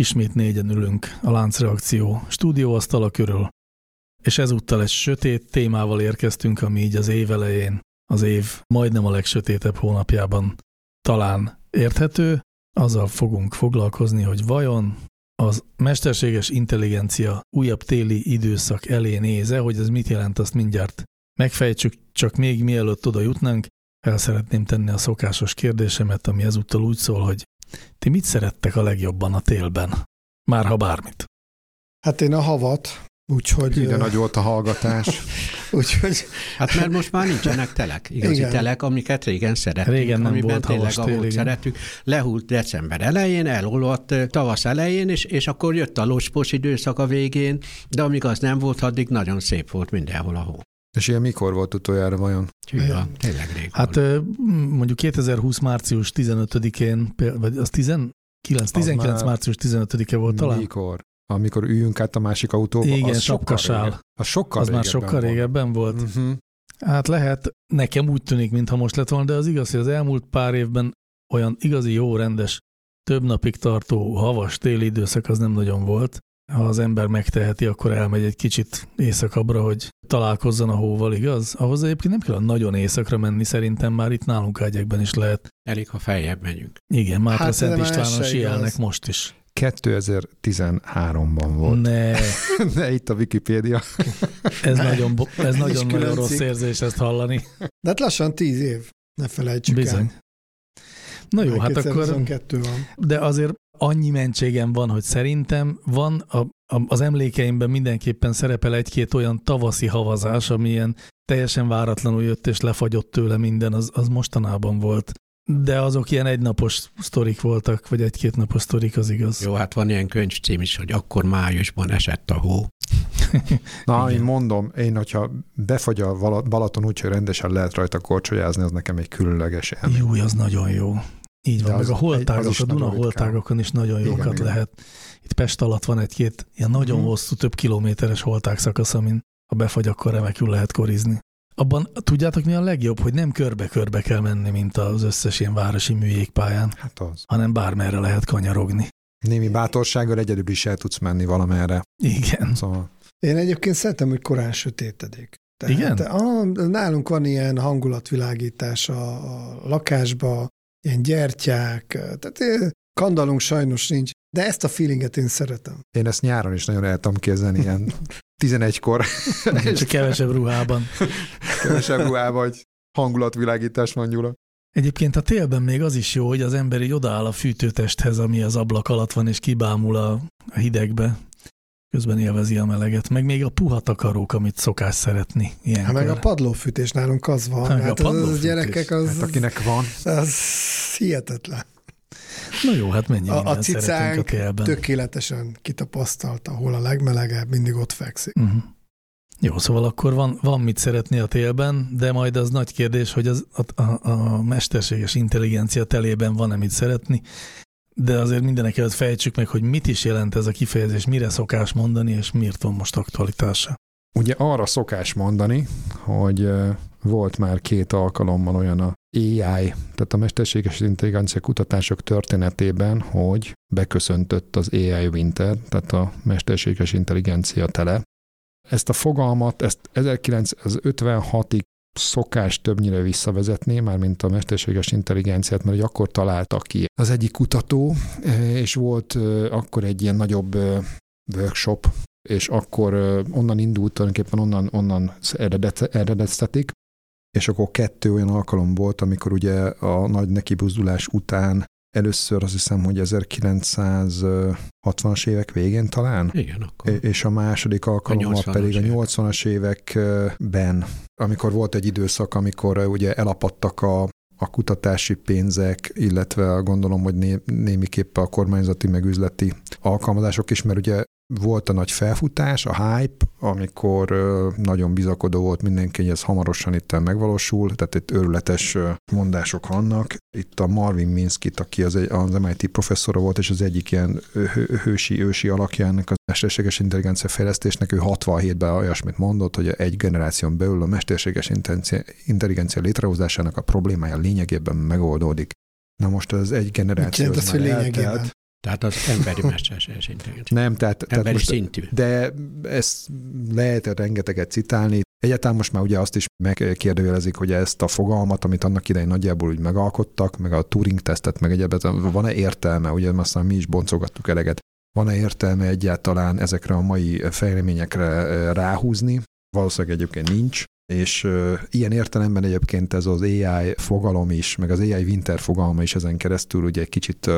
Ismét négyen ülünk a Láncreakció stúdióasztala körül, és ezúttal egy sötét témával érkeztünk, ami így az év elején, az év majdnem a legsötétebb hónapjában talán érthető. Azzal fogunk foglalkozni, hogy vajon az mesterséges intelligencia újabb téli időszak elé néz-e, hogy ez mit jelent, azt mindjárt megfejtsük, csak még mielőtt oda jutnánk, el szeretném tenni a szokásos kérdésemet, ami ezúttal úgy szól, hogy ti mit szerettek a legjobban a télben? Márha bármit. Hát én a havat, úgyhogy... Hű, de nagy volt a hallgatás. Úgyhogy... Hát mert most már nincsenek telek, igazi igen. Telek, amiket régen szerettünk. Régen nem volt havas tél, igen. Szerettük. Lehult december elején, elolvadt tavasz elején, és akkor jött a locspos időszak a végén, de amíg az nem volt, addig nagyon szép volt mindenhol a hó. És ilyen mikor volt utoljára vajon? Ja, tényleg rég. Hát mondjuk 2020 március 15-én, vagy az 19 március 15-e volt talán? Mikor? Amikor üljünk át a másik autóba, igen, az sapkasál. Az már sokkal régebben volt. Uh-huh. Hát lehet, nekem úgy tűnik, mintha most lett volna, de az igaz, hogy az elmúlt pár évben olyan igazi jó, rendes, több napig tartó havas téli időszak az nem nagyon volt. Ha az ember megteheti, akkor elmegy egy kicsit északabbra, hogy találkozzon a hóval, igaz? Ahhoz egyébként nem kell nagyon északra menni, szerintem már itt nálunk ágyekben is lehet. Elég, ha feljebb megyünk. Igen, Mátra Szent Istvánon síelnek most is. 2013-ban volt. Ne. Ne, itt a Wikipédia. Ez nagyon rossz érzés ezt hallani. De hát lassan 10 év, ne felejtsük bizony. El. Na jó, hát akkor... De azért annyi mentségem van, hogy szerintem van az emlékeimben mindenképpen szerepel egy-két olyan tavaszi havazás, ami ilyen teljesen váratlanul jött és lefagyott tőle minden, az mostanában volt. De azok ilyen egynapos sztorik voltak, vagy egy-két napos sztorik, az igaz. Jó, hát van ilyen könyvcím is, hogy akkor májusban esett a hó. Na, én mondom, hogyha befagy a Balaton úgy, hogy rendesen lehet rajta korcsolyázni, az nekem egy különleges élmény. Júj, az nagyon jó. Így van, meg a holtágok, a Duna holtágokon is nagyon jókat igen, lehet. Igen. Itt Pest alatt van egy-két ilyen nagyon hosszú, több kilométeres holták szakasz, amin ha befagy, akkor remekül lehet korizni. Abban tudjátok, mi a legjobb, hogy nem körbe-körbe kell menni, mint az összes ilyen városi műjégpályán, hát hanem bármerre lehet kanyarogni. Némi bátorsággal egyedül is el tudsz menni valamerre. Igen. Szóval. Én egyébként szeretem, hogy korán sötétedik. Tehát, igen? Nálunk van ilyen hangulatvilágítás a lakásba, ilyen gyertyák, tehát kandallunk sajnos nincs, de ezt a feelinget én szeretem. Én ezt nyáron is nagyon el tudom képzelni, ilyen 11-kor. Csak kevesebb ruhában. Kevesebb ruhában, hogy hangulatvilágítás van, Gyula. Egyébként a télben még az is jó, hogy az ember így odaáll a fűtőtesthez, ami az ablak alatt van, és kibámul a hidegbe. Közben élvezi a meleget. Meg még a puha takarók, amit szokás szeretni. Ilyenkor. Hát meg a padlófűtés nálunk az van. Hát az gyerekek az... Hát akinek van. Az hihetetlen. Na jó, hát mennyi minden szeretünk a télben. A cicánk tökéletesen kitapasztalt, ahol a legmelegebb, mindig ott fekszik. Uh-huh. Jó, szóval akkor van mit szeretni a télben, de majd az nagy kérdés, hogy a mesterséges intelligencia telében van-e mit szeretni. De azért mindenek előtt fejtsük meg, hogy mit is jelent ez a kifejezés, mire szokás mondani, és miért van most aktualitása. Ugye arra szokás mondani, hogy volt már 2 alkalommal olyan a AI, tehát a mesterséges intelligencia kutatások történetében, hogy beköszöntött az AI winter, tehát a mesterséges intelligencia tele. Ezt a fogalmat, ezt 1956-ig szokás többnyire visszavezetni, mármint a mesterséges intelligenciát, mert akkor találtak ki az egyik kutató, és volt akkor egy ilyen nagyobb workshop, és akkor onnan indult, tulajdonképpen onnan eredeztetik, és akkor 2 olyan alkalom volt, amikor ugye a nagy nekibuzdulás után először azt hiszem, hogy 1960-as évek végén talán. Igen, akkor. És a második alkalommal pedig a 80-as években, amikor volt egy időszak, amikor ugye elapadtak a kutatási pénzek, illetve gondolom, hogy némiképpen a kormányzati meg üzleti alkalmazások is, mert ugye volt a nagy felfutás, a hype, amikor nagyon bizakodó volt mindenki, hogy ez hamarosan itten megvalósul, tehát itt őrületes mondások vannak. Itt a Marvin Minskit, aki az MIT professzora volt, és az egyik ilyen hősi alakja ennek a mesterséges intelligencia fejlesztésnek, ő 67-ben olyasmit mondott, hogy egy generáción belül a mesterséges intelligencia létrehozásának a problémája lényegében megoldódik. Na most az egy generáció az már eltelt. Tehát az emberi mesterséges intelligencia. Nem, tehát most, szintű. De ezt lehet rengeteget citálni. Egyáltalán most már ugye azt is megkérdőjelezik, hogy ezt a fogalmat, amit annak idején nagyjából úgy megalkottak, meg a Turing-tesztet, meg egyebet, van-e értelme, ugye aztán mi is boncogattuk eleget, van-e értelme egyáltalán ezekre a mai fejleményekre ráhúzni? Valószínűleg egyébként nincs. És ilyen értelemben egyébként ez az AI fogalom is, meg az AI winter fogalma is ezen keresztül ugye egy kicsit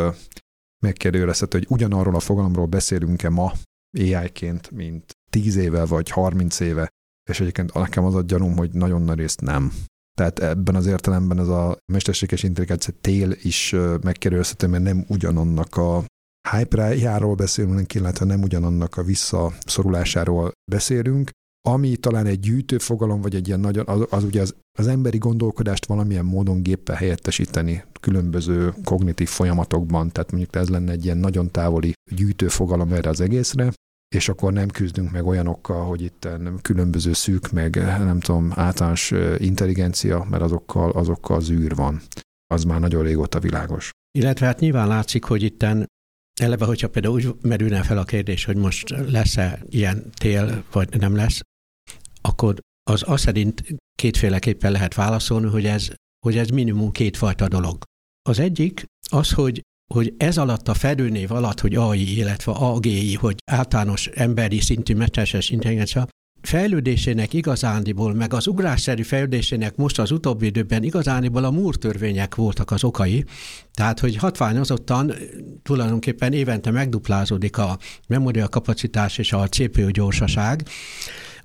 megkérdőjelezhető, hogy ugyanarról a fogalomról beszélünk-e ma AI-ként, mint 10 éve vagy 30 éve, és egyébként nekem az a gyanúm, hogy nagyon nagy részt nem. Tehát ebben az értelemben ez a mesterséges intelligencia tél is megkérdőjelezhető, mert nem ugyanannak a hype-járól beszélünk, illetve nem ugyanannak a visszaszorulásáról beszélünk, ami talán egy gyűjtő fogalom, vagy egy ilyen nagyon, az ugye az emberi gondolkodást valamilyen módon géppel helyettesíteni különböző kognitív folyamatokban, tehát mondjuk ez lenne egy ilyen nagyon távoli gyűjtő fogalom erre az egészre, és akkor nem küzdünk meg olyanokkal, hogy itt különböző szűk, meg nem tudom, általános intelligencia, mert azokkal zűr van. Az már nagyon régóta világos. Illetve hát nyilván látszik, hogy itten eleve, hogyha például úgy merülne fel a kérdés, hogy most lesz-e ilyen tél, vagy nem lesz, akkor az azt szerint kétféleképpen lehet válaszolni, hogy ez minimum kétfajta dolog. Az egyik az, hogy ez alatt a fedőnév alatt, hogy AI, illetve AGI, hogy általános emberi szintű mesterséges intelligencia, fejlődésének igazándiból, meg az ugrásszerű fejlődésének most az utóbbi időben igazándiból a Moore-törvények voltak az okai, tehát hogy hatványozottan tulajdonképpen évente megduplázódik a memóriakapacitás és a CPU gyorsaság,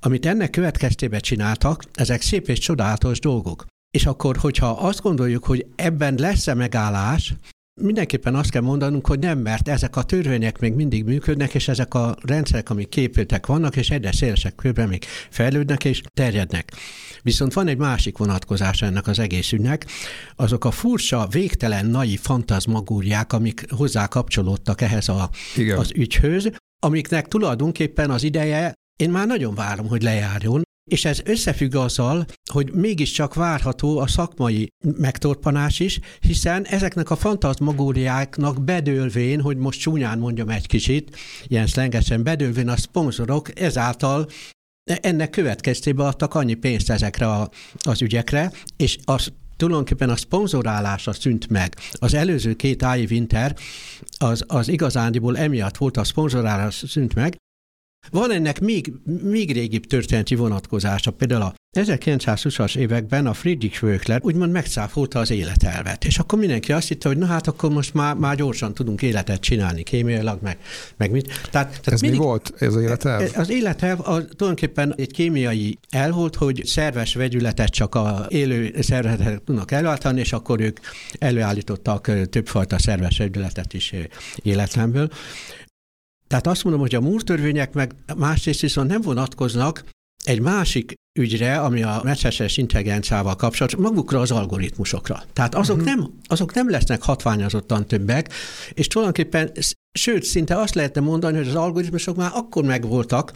amit ennek következtében csináltak, ezek szép és csodálatos dolgok. És akkor, hogyha azt gondoljuk, hogy ebben lesz-e megállás, mindenképpen azt kell mondanunk, hogy nem, mert ezek a törvények még mindig működnek, és ezek a rendszerek, amik képültek vannak, és egyre szélesebb körben még fejlődnek és terjednek. Viszont van egy másik vonatkozása ennek az egész ügynek, azok a furcsa, végtelen naiv fantazmagúriák, amik hozzá kapcsolódtak ehhez az ügyhöz, amiknek tulajdonképpen az ideje, én már nagyon várom, hogy lejárjon, és ez összefügg azzal, hogy mégiscsak várható a szakmai megtorpanás is, hiszen ezeknek a fantazmagóriáknak bedőlvén, hogy most csúnyán mondjam egy kicsit, ilyen szlengesen bedőlvén a szponzorok ezáltal ennek következtében adtak annyi pénzt ezekre az ügyekre, és tulajdonképpen a szponzorálása szűnt meg. Az előző 2 AI Winter az igazándiból emiatt volt, a szponzorálása szűnt meg. Van ennek még régibb történeti vonatkozása. Például a 1920-as években a Friedrich Wöhler úgymond megszáfolta az életelvet, és akkor mindenki azt hitte, hogy na hát akkor most már gyorsan tudunk életet csinálni kémiailag, meg mit. Tehát ez mindig, mi volt ez az életelv? Az életelv az tulajdonképpen egy kémiai el volt, hogy szerves vegyületet csak a élő szervezetek tudnak előállítani, és akkor ők előállítottak többfajta szerves vegyületet is életlenből. Tehát azt mondom, hogy a Moore-törvények meg másrészt viszont nem vonatkoznak egy másik ügyre, ami a mesterséges intelligenciával kapcsolatos, magukra az algoritmusokra. Tehát azok nem lesznek hatványozottan többek, és tulajdonképpen, sőt, szinte azt lehetne mondani, hogy az algoritmusok már akkor megvoltak,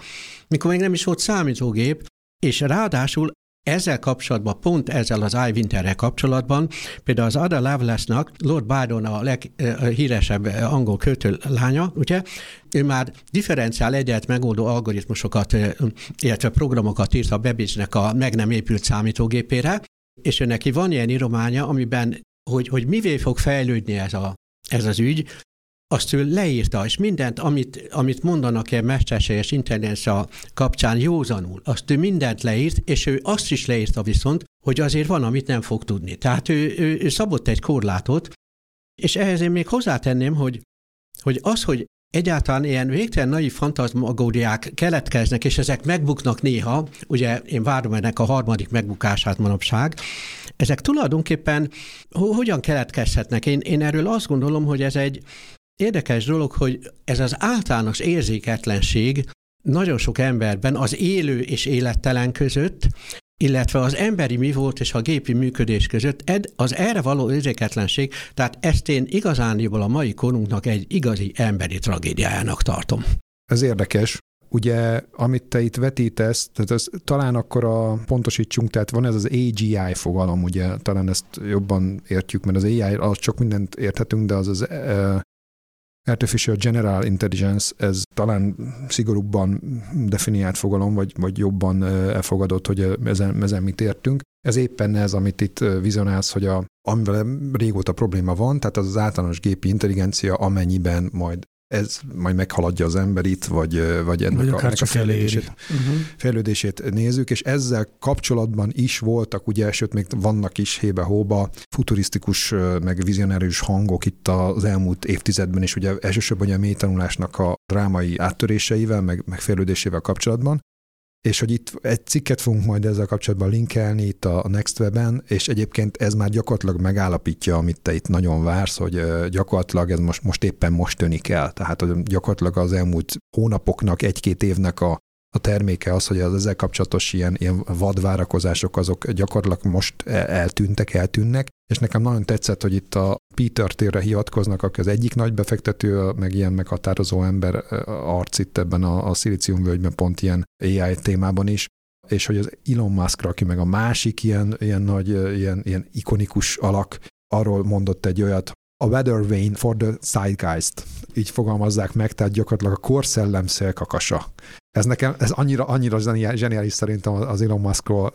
mikor még nem is volt számítógép, és ráadásul ezzel kapcsolatban, pont ezzel az iWinterrel kapcsolatban, például az Ada Lovelace-nak, Lord Babbage a leghíresebb angol költő lánya, ugye, ő már differenciál egyenlet megoldó algoritmusokat, illetve programokat írt a Babbage-nek a meg nem épült számítógépére, és ő neki van ilyen írománya, amiben, hogy mivé fog fejlődni ez az ügy, azt ő leírta, és mindent, amit mondanak ilyen mesterséges intelligencia kapcsán józanul, azt ő mindent leírt, és ő azt is leírta viszont, hogy azért van, amit nem fog tudni. Tehát ő szabott egy korlátot, és ehhez én még hozzátenném, hogy az, hogy egyáltalán ilyen végtelen naiv fantazmagóriák keletkeznek, és ezek megbuknak néha, ugye én várom ennek a harmadik megbukását manapság, ezek tulajdonképpen hogyan keletkezhetnek? Én erről azt gondolom, hogy ez egy érdekes dolog, hogy ez az általános érzéketlenség nagyon sok emberben az élő és élettelen között, illetve az emberi mi volt és a gépi működés között, az erre való érzéketlenség, tehát ezt én igazániból a mai korunknak egy igazi emberi tragédiájának tartom. Ez érdekes. Ugye, amit te itt vetítesz, tehát talán akkor pontosítsunk, tehát van ez az AGI fogalom, ugye, talán ezt jobban értjük, mert az AI, az csak mindent érthetünk, de az az Artificial General Intelligence, ez talán szigorúbban definiált fogalom, vagy jobban elfogadott, hogy ezen mit értünk. Ez éppen ez, amit itt vizionálsz, hogy amivel régóta probléma van, tehát az általános gépi intelligencia, amennyiben ez majd meghaladja az emberit, vagy ennek a fejlődését nézzük, és ezzel kapcsolatban is voltak, ugye, sőt még vannak is hébe-hóba futurisztikus, meg vizionárius hangok itt az elmúlt évtizedben, és ugye elsősorban a mély tanulásnak a drámai áttöréseivel, meg fejlődésével kapcsolatban, és hogy itt egy cikket fogunk majd ezzel kapcsolatban linkelni itt a NextWeb-en, és egyébként ez már gyakorlatilag megállapítja, amit te itt nagyon vársz, hogy gyakorlatilag ez most éppen tönik el. Tehát hogy gyakorlatilag az elmúlt hónapoknak, egy-két évnek a terméke az, hogy az ezzel kapcsolatos ilyen vadvárakozások, azok gyakorlatilag most eltűnnek, és nekem nagyon tetszett, hogy itt a Peter Thielre hivatkoznak, aki az egyik nagy befektető, meg ilyen meghatározó ember arc itt ebben a szilíciumvölgyben, pont ilyen AI témában is, és hogy az Elon Muskra, aki meg a másik ilyen nagy, ilyen ikonikus alak, arról mondott egy olyat, a weather vane for the zeitgeist. Így fogalmazzák meg, tehát gyakorlatilag a korszellem szélkakasa. Ez annyira zseniális szerintem az Elon Muskról,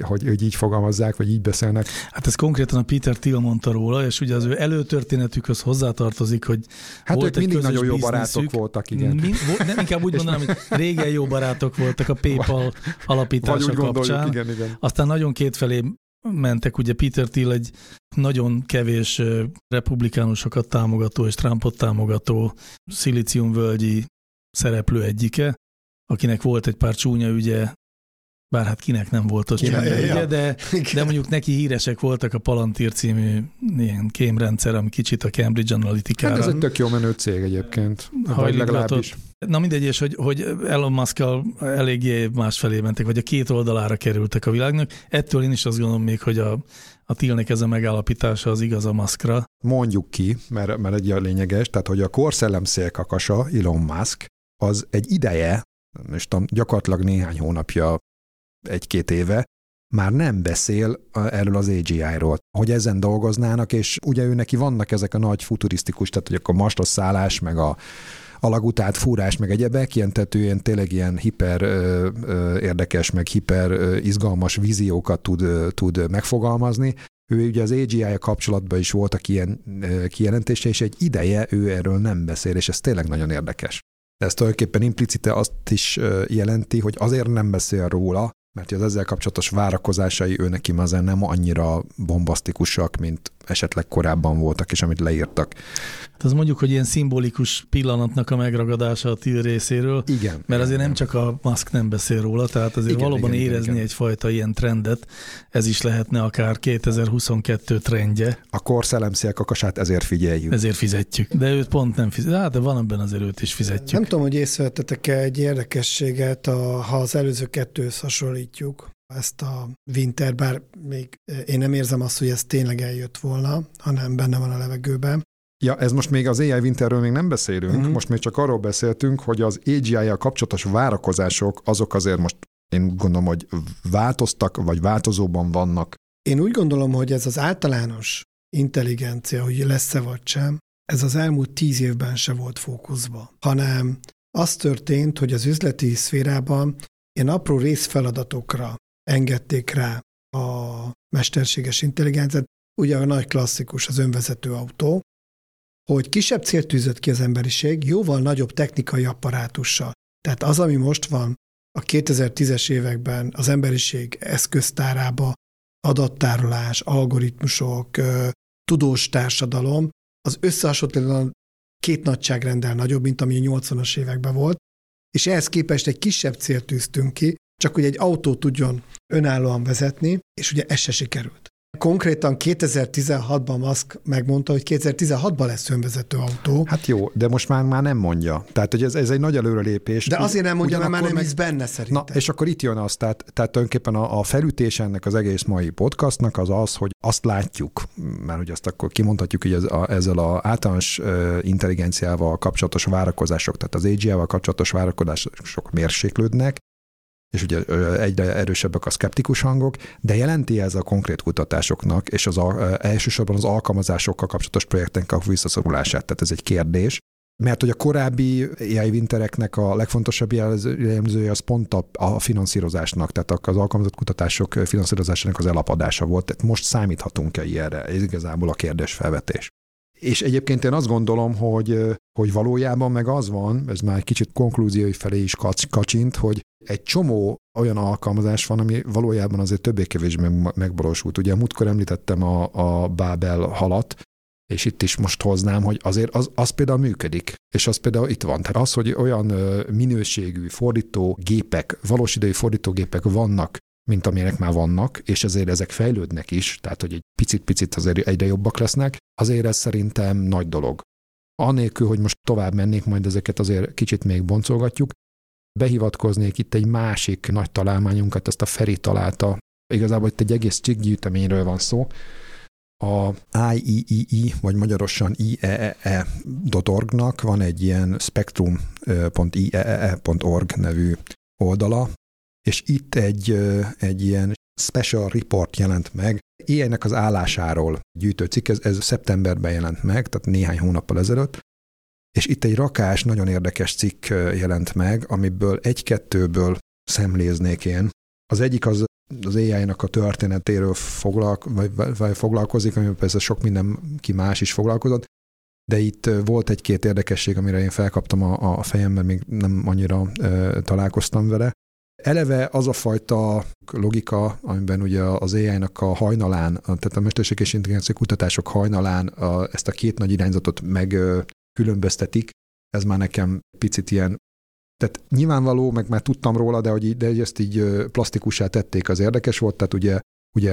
hogy így fogalmazzák, vagy így beszélnek. Hát ez konkrétan a Peter Thiel mondta róla, és ugye az ő előtörténetükhöz hozzátartozik, hogy hát volt ők egy mindig nagyon jó barátok voltak, igen. Nem, inkább úgy mondanám, hogy régen jó barátok voltak a PayPal alapítása kapcsán. Igen. Aztán nagyon kétfelé mentek, ugye Peter Thiel egy nagyon kevés republikánusokat támogató és Trumpot támogató szilíciumvölgyi szereplő egyike, akinek volt egy pár csúnya ügye, bár hát kinek nem volt az csúnya ügye, de mondjuk neki híresek voltak a Palantír című ilyen kémrendszer, ami kicsit a Cambridge Analytica-ra. Hát ez egy tök jó menő cég egyébként, vagy legalábbis. Na mindegy, és hogy Elon Muskkal eléggé másfelé mentek, vagy a két oldalára kerültek a világnak. Ettől én is azt gondolom még, hogy a Thielnek ez a megállapítása az igaz a Muskra. Mondjuk ki, mert egy a lényeges, tehát hogy a korszellem szélkakasa, Elon Musk, az egy ideje, és gyakorlatilag néhány hónapja, egy-két éve, már nem beszél erről az AGI-ról, hogy ezen dolgoznának, és ugye ő neki vannak ezek a nagy futurisztikus, tehát hogy akkor Marsra szállás, meg a alagutát, fúrás, meg egyebek, ilyen tetőjén tényleg ilyen hiper érdekes, meg hiper izgalmas víziókat tud megfogalmazni. Ő ugye az AGI-ja kapcsolatban is voltak ilyen kijelentése, és egy ideje ő erről nem beszél, és ez tényleg nagyon érdekes. Ez tulajdonképpen implicite azt is jelenti, hogy azért nem beszél róla, mert az ezzel kapcsolatos várakozásai ő neki már nem annyira bombasztikusak, mint esetleg korábban voltak, és amit leírtak. Hát az mondjuk, hogy ilyen szimbolikus pillanatnak a megragadása a Thiel részéről, igen, mert azért nem csak a Musk nem beszél róla, tehát azért valóban érezni egyfajta ilyen trendet, ez is lehetne akár 2022 trendje. A korszellemszélkakasát ezért figyeljük. Ezért fizetjük, de őt pont nem fizetjük. Hát de van ebben azért őt is fizetjük. Nem tudom, hogy észrevettetek-e egy érdekességet, ha az előző kettőhöz hasonlítjuk ezt a winter, bár még én nem érzem azt, hogy ez tényleg eljött volna, hanem benne van a levegőben. Ja, ez most még az AI winterről még nem beszélünk, most még csak arról beszéltünk, hogy az AGI-jal kapcsolatos várakozások, azok azért most én gondolom, hogy változtak, vagy változóban vannak. Én úgy gondolom, hogy ez az általános intelligencia, hogy lesz-e vagy sem, ez az elmúlt 10 évben se volt fókuszba, hanem az történt, hogy az üzleti szférában ilyen apró részfeladatokra engedték rá a mesterséges intelligenciát, ugye a nagy klasszikus, az önvezető autó, hogy kisebb célt tűzött ki az emberiség, jóval nagyobb technikai apparátussal. Tehát az, ami most van a 2010-es években az emberiség eszköztárába, adattárolás, algoritmusok, tudós társadalom, az összehasonlítóan két nagyságrendel nagyobb, mint ami a 80-as években volt, és ehhez képest egy kisebb célt tűztünk ki, csak hogy egy autó tudjon önállóan vezetni, és ugye ez se sikerült. Konkrétan 2016-ban Musk megmondta, hogy 2016-ban lesz önvezető autó. Hát jó, de most már nem mondja. Tehát, hogy ez egy nagy előrelépés. De azért nem mondja, mert már nem hisz benne szerintem. Na, és akkor itt jön az, tehát tulajdonképpen a felütés ennek az egész mai podcastnak az, hogy azt látjuk, mert hogy azt akkor kimondhatjuk, hogy ezzel az általános intelligenciával kapcsolatos várakozások, tehát az AGI-val kapcsolatos várakozások mérséklődnek, és ugye egyre erősebbek a szkeptikus hangok, de jelenti ez a konkrét kutatásoknak, és elsősorban az alkalmazásokkal kapcsolatos projektnek a visszaszorulását, tehát ez egy kérdés. Mert hogy a korábbi AI wintereknek a legfontosabb jellemzője az pont a finanszírozásnak, tehát az alkalmazott kutatások finanszírozásának az elapadása volt, tehát most számíthatunk-e ilyenre? Ez igazából a kérdésfelvetés. És egyébként én azt gondolom, hogy valójában meg az van, ez már egy kicsit konklúziói felé is kacsint, hogy egy csomó olyan alkalmazás van, ami valójában azért többé-kevésbé megborosult. Ugye múltkor említettem a Babel halat, és itt is most hoznám, hogy azért az például működik, és az például itt van. Tehát az, hogy olyan minőségű fordítógépek, valós idejű fordítógépek vannak, mint amilyenek már vannak, és ezért ezek fejlődnek is, tehát hogy egy picit-picit azért egyre jobbak lesznek, azért ez szerintem nagy dolog. Anélkül, hogy most tovább mennék, majd ezeket azért kicsit még boncolgatjuk, behivatkoznék itt egy másik nagy találmányunkat, ezt a Feri találta. Igazából itt egy egész cikkgyűjteményről van szó. A IEEE, vagy magyarosan IEEE.org-nak van egy ilyen spectrum.ieee.org nevű oldala, és itt egy ilyen special report jelent meg. AI-nek az állásáról gyűjtő cikk, ez szeptemberben jelent meg, tehát néhány hónappal ezelőtt, és itt egy rakás, nagyon érdekes cikk jelent meg, amiből egy-kettőből szemléznék én. Az egyik az AI-nak a történetéről foglalkozik, amiben persze sok mindenki más is foglalkozott, de itt volt egy-két érdekesség, amire én felkaptam a fejemben, még nem annyira találkoztam vele. Eleve az a fajta logika, amiben ugye az AI-nak a hajnalán, tehát a mesterség és intelligencia kutatások hajnalán ezt a két nagy irányzatot megkülönböztetik, ez már nekem picit ilyen, tehát nyilvánvaló, meg már tudtam róla, de ezt így plastikussá tették, az érdekes volt, tehát ugye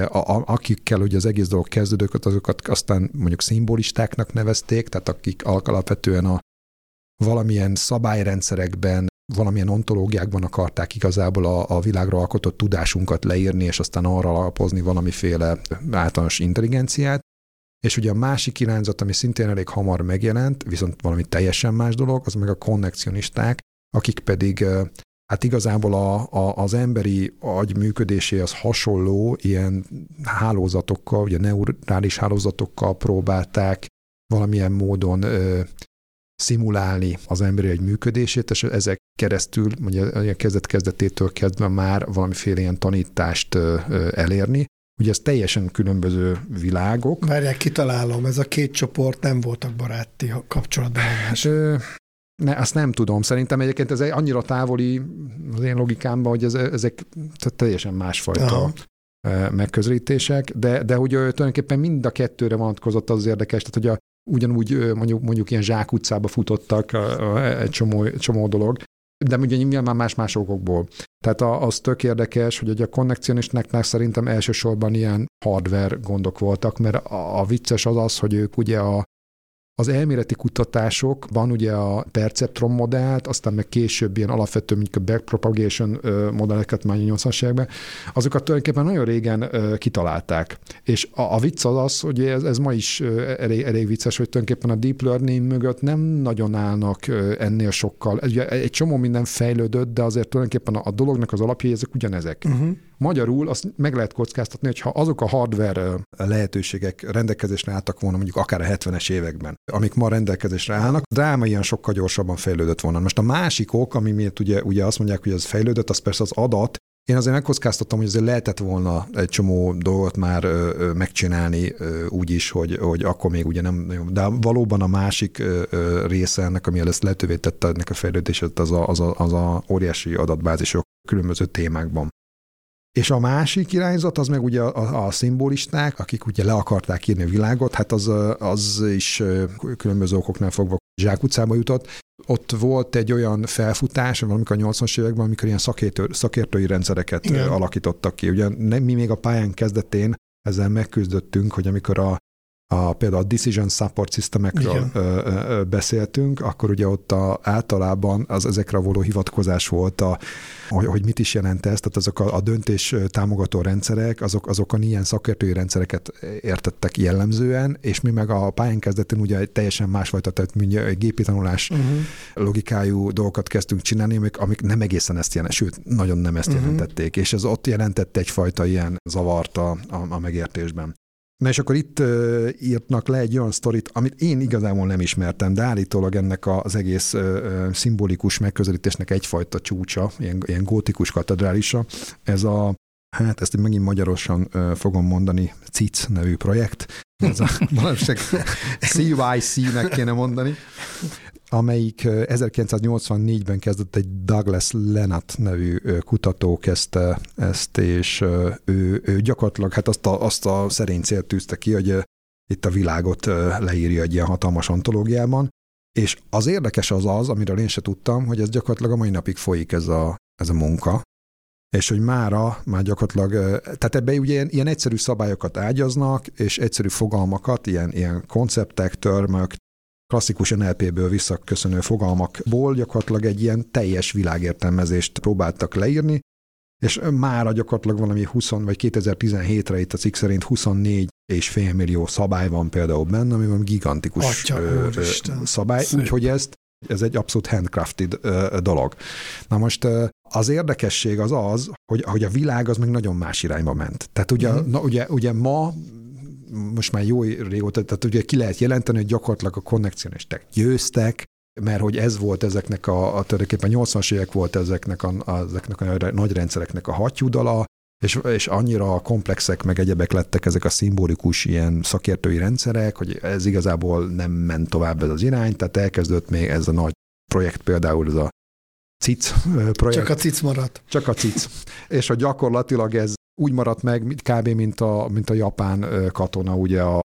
akikkel ugye az egész dolog kezdődött, azokat aztán mondjuk szimbolistáknak nevezték, tehát akik alapvetően a valamilyen szabályrendszerekben, valamilyen ontológiákban akarták igazából a világra alkotott tudásunkat leírni, és aztán arra alapozni valamiféle általános intelligenciát. És ugye a másik irányzat, ami szintén elég hamar megjelent, viszont valami teljesen más dolog, az meg a konnekcionisták, akik pedig hát igazából az emberi agy működéséhez hasonló ilyen hálózatokkal, ugye neurális hálózatokkal próbálták valamilyen módon szimulálni az emberi egy működését, és ezek keresztül, ugye kezdetétől kezdve már valamiféle ilyen tanítást elérni. Ugye ez teljesen különböző világok. Várják, kitalálom, ez a két csoport nem voltak baráti kapcsolatban. Azt nem tudom. Szerintem egyébként ez annyira távoli az én logikámban, hogy ezek teljesen másfajta megközelítések, de hogy tulajdonképpen mind a kettőre vonatkozott az érdekes, tehát hogy ugyanúgy mondjuk ilyen zsákutcába futottak egy csomó dolog, de ugye nyilván már más-más okokból. Tehát az tök érdekes, hogy a konnekcionistáknál szerintem elsősorban ilyen hardware gondok voltak, mert a vicces az, hogy ők ugye az elméleti kutatásokban ugye a Perceptron modellt, aztán meg később ilyen alapvető, mint a Backpropagation modelleket már 80-as években, azokat tulajdonképpen nagyon régen kitalálták. És a vicc az, hogy ez ma is elég vicces, hogy tulajdonképpen a Deep Learning mögött nem nagyon állnak ennél sokkal. Ugye egy csomó minden fejlődött, de azért tulajdonképpen a dolognak az alapjai ezek ugyanezek. Uh-huh. Magyarul azt meg lehet kockáztatni, hogyha azok a hardware lehetőségek rendelkezésre álltak volna mondjuk akár a 70-es években, amik ma rendelkezésre állnak, drámaian sokkal gyorsabban fejlődött volna. Most a másik ok, ami miért ugye azt mondják, hogy ez fejlődött, az persze az adat. Én azért megkockáztattam, hogy azért lehetett volna egy csomó dolgot már megcsinálni úgy is, hogy akkor még ugye nem, de valóban a másik része ennek, ami ezt lehetővé tette ennek a fejlődését, az óriási adatbázisok különböző témákban. És a másik irányzat, az meg ugye a szimbolisták, akik ugye le akarták írni a világot, hát az is különböző okoknál fogva zsákutcába jutott. Ott volt egy olyan felfutás, valamikor a 80-as években, amikor ilyen szakértői rendszereket igen. alakítottak ki. Ugye mi még a pályán kezdetén ezzel megküzdöttünk, hogy amikor például a decision support systemekről beszéltünk, akkor ugye ott általában ezekre való hivatkozás volt, hogy mit is jelent ez, tehát azok a döntés támogató rendszerek, azokon ilyen szakértői rendszereket értettek jellemzően, és mi meg a pályán kezdetén ugye egy teljesen másfajta, tehát mindjárt gépi tanulás logikájú dolgokat kezdtünk csinálni, amik nem egészen ezt jelentették, sőt, nagyon nem ezt jelentették, és ez ott jelentett egyfajta ilyen zavart a megértésben. Na és akkor itt írtnak le egy olyan sztorit, amit én igazából nem ismertem, de állítólag ennek az egész szimbolikus megközelítésnek egyfajta csúcsa, ilyen gótikus katedrálisa. Ez hát ezt megint magyarosan fogom mondani, CIC nevű projekt. Ez valószínűleg CYC-nek kéne mondani, amelyik 1984-ben kezdett egy Douglas Lenat nevű kutató kezdte ezt, és ő gyakorlatilag hát azt a szerény célt tűzte ki, hogy itt a világot leírja egy ilyen hatalmas antológiában, és az érdekes az, amiről én se tudtam, hogy ez gyakorlatilag a mai napig folyik ez a munka, és hogy már gyakorlatilag, tehát ebbe ugye ilyen egyszerű szabályokat ágyaznak, és egyszerű fogalmakat, ilyen konceptek, törmök, klasszikus NLP-ből visszaköszönő fogalmakból gyakorlatilag egy ilyen teljes világértelmezést próbáltak leírni, és mára gyakorlatilag valami 20 vagy 2017-re itt a cikk szerint 24,5 millió szabály van például benne, ami van gigantikus szabály, úgyhogy ez egy abszolút handcrafted dolog. Na most az érdekesség az, hogy a világ az meg nagyon más irányba ment. Tehát ugye ma most már jó régóta, tehát ugye ki lehet jelenteni, hogy gyakorlatilag a konnekcionisták győztek, mert hogy ez volt ezeknek tulajdonképpen 80-as évek volt ezeknek a nagy rendszereknek a hattyúdala, és annyira komplexek meg egyebek lettek ezek a szimbolikus ilyen szakértői rendszerek, hogy ez igazából nem ment tovább ez az irány, tehát elkezdődött még ez a nagy projekt, például ez a CIC projekt. Csak a CIC maradt. Csak a CIC. És hogy gyakorlatilag ez úgy maradt meg, kb. Mint a japán katona ugye a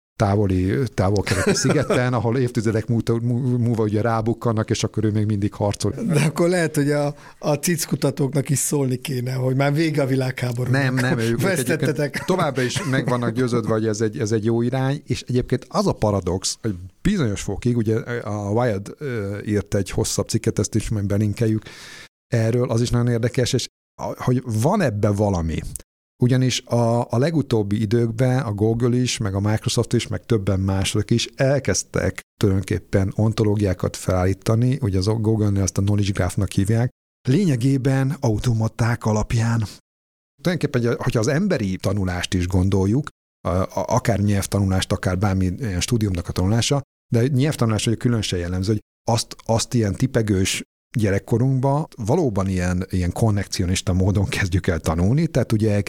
távol-keleti szigeten, ahol évtizedek múlva ugye rábukkannak, és akkor ő még mindig harcol. De akkor lehet, hogy a CIC kutatóknak is szólni kéne, hogy már vége a világháborúnak. Nem, ők vesztettetek. Továbbra is meg vannak győződve, hogy ez egy jó irány, és egyébként az a paradox, hogy bizonyos fokig, ugye a Wired írt egy hosszabb cikket, ezt is majd belinkeljük erről, az is nagyon érdekes, és hogy van ebbe valami. Ugyanis a legutóbbi időkben a Google is, meg a Microsoft is, meg többen mások is elkezdtek tulajdonképpen ontológiákat felállítani, ugye az Google-nél azt a knowledge graph-nak hívják, lényegében automaták alapján. Tulajdonképpen, hogyha az emberi tanulást is gondoljuk, akár nyelvtanulást, akár bármi stúdiumnak a tanulása, de nyelvtanulás ugye különösen jellemző, hogy azt ilyen tipegős, gyerekkorunkban valóban ilyen konnekcionista módon kezdjük el tanulni, tehát ugye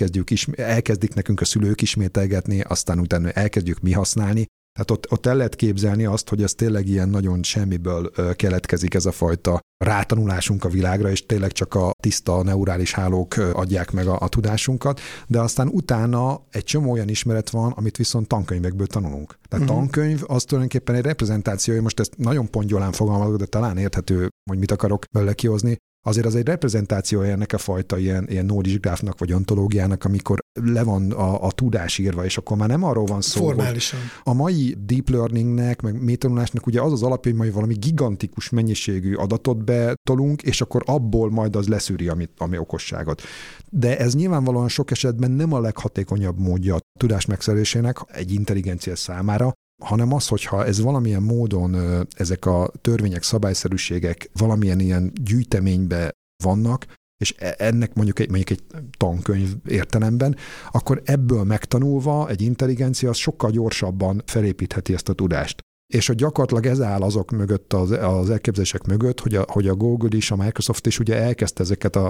elkezdik nekünk a szülők ismételgetni, aztán utána elkezdjük mi használni. Tehát ott el lehet képzelni azt, hogy ez tényleg ilyen nagyon semmiből keletkezik ez a fajta rátanulásunk a világra, és tényleg csak a tiszta neurális hálók adják meg a tudásunkat, de aztán utána egy csomó olyan ismeret van, amit viszont tankönyvekből tanulunk. Tehát tankönyv az tulajdonképpen egy reprezentációja, most ezt nagyon pongyolán fogalmazok, de talán érthető, hogy mit akarok belőle kihozni, azért az egy reprezentációja ennek a fajta ilyen knowledge graphnak vagy ontológiának, amikor le van a tudás írva, és akkor már nem arról van szó, formálisan. A mai deep learningnek, meg mély tanulásnak ugye az az alapja, hogy majd valami gigantikus mennyiségű adatot betolunk, és akkor abból majd az leszűri ami okosságot. De ez nyilvánvalóan sok esetben nem a leghatékonyabb módja a tudás megszerzésének egy intelligencia számára, hanem az, hogyha ez valamilyen módon ezek a törvények, szabályszerűségek valamilyen ilyen gyűjteménybe vannak, és ennek mondjuk egy tankönyv értelemben, akkor ebből megtanulva egy intelligencia az sokkal gyorsabban felépítheti ezt a tudást. És hogy gyakorlatilag ez áll azok mögött, az elképzelések mögött, hogy a Google is, a Microsoft is ugye elkezdte